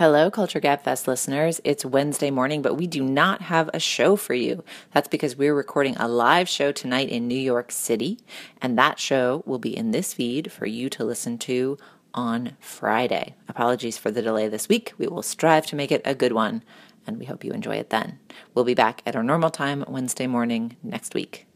Hello, Culture Gabfest listeners. It's Wednesday morning, but we do not have a show for you. That's because we're recording a live show tonight in New York City, and that show will be in this feed for you to listen to on Friday. Apologies for the delay this week. We will strive to make it a good one, and we hope you enjoy it then. We'll be back at our normal time Wednesday morning next week.